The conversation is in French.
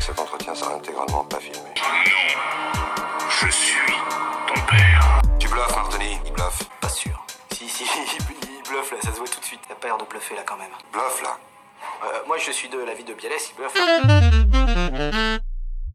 que cet entretien sera intégralement pas filmé. Non, je suis ton père. Tu bluffes, Martini. Il bluffe. Pas sûr. Si, il bluffe là, ça se voit tout de suite. Il a pas l'air de bluffer là quand même. Bluffe là. Moi je suis de l'avis de Bialès, il bluffe.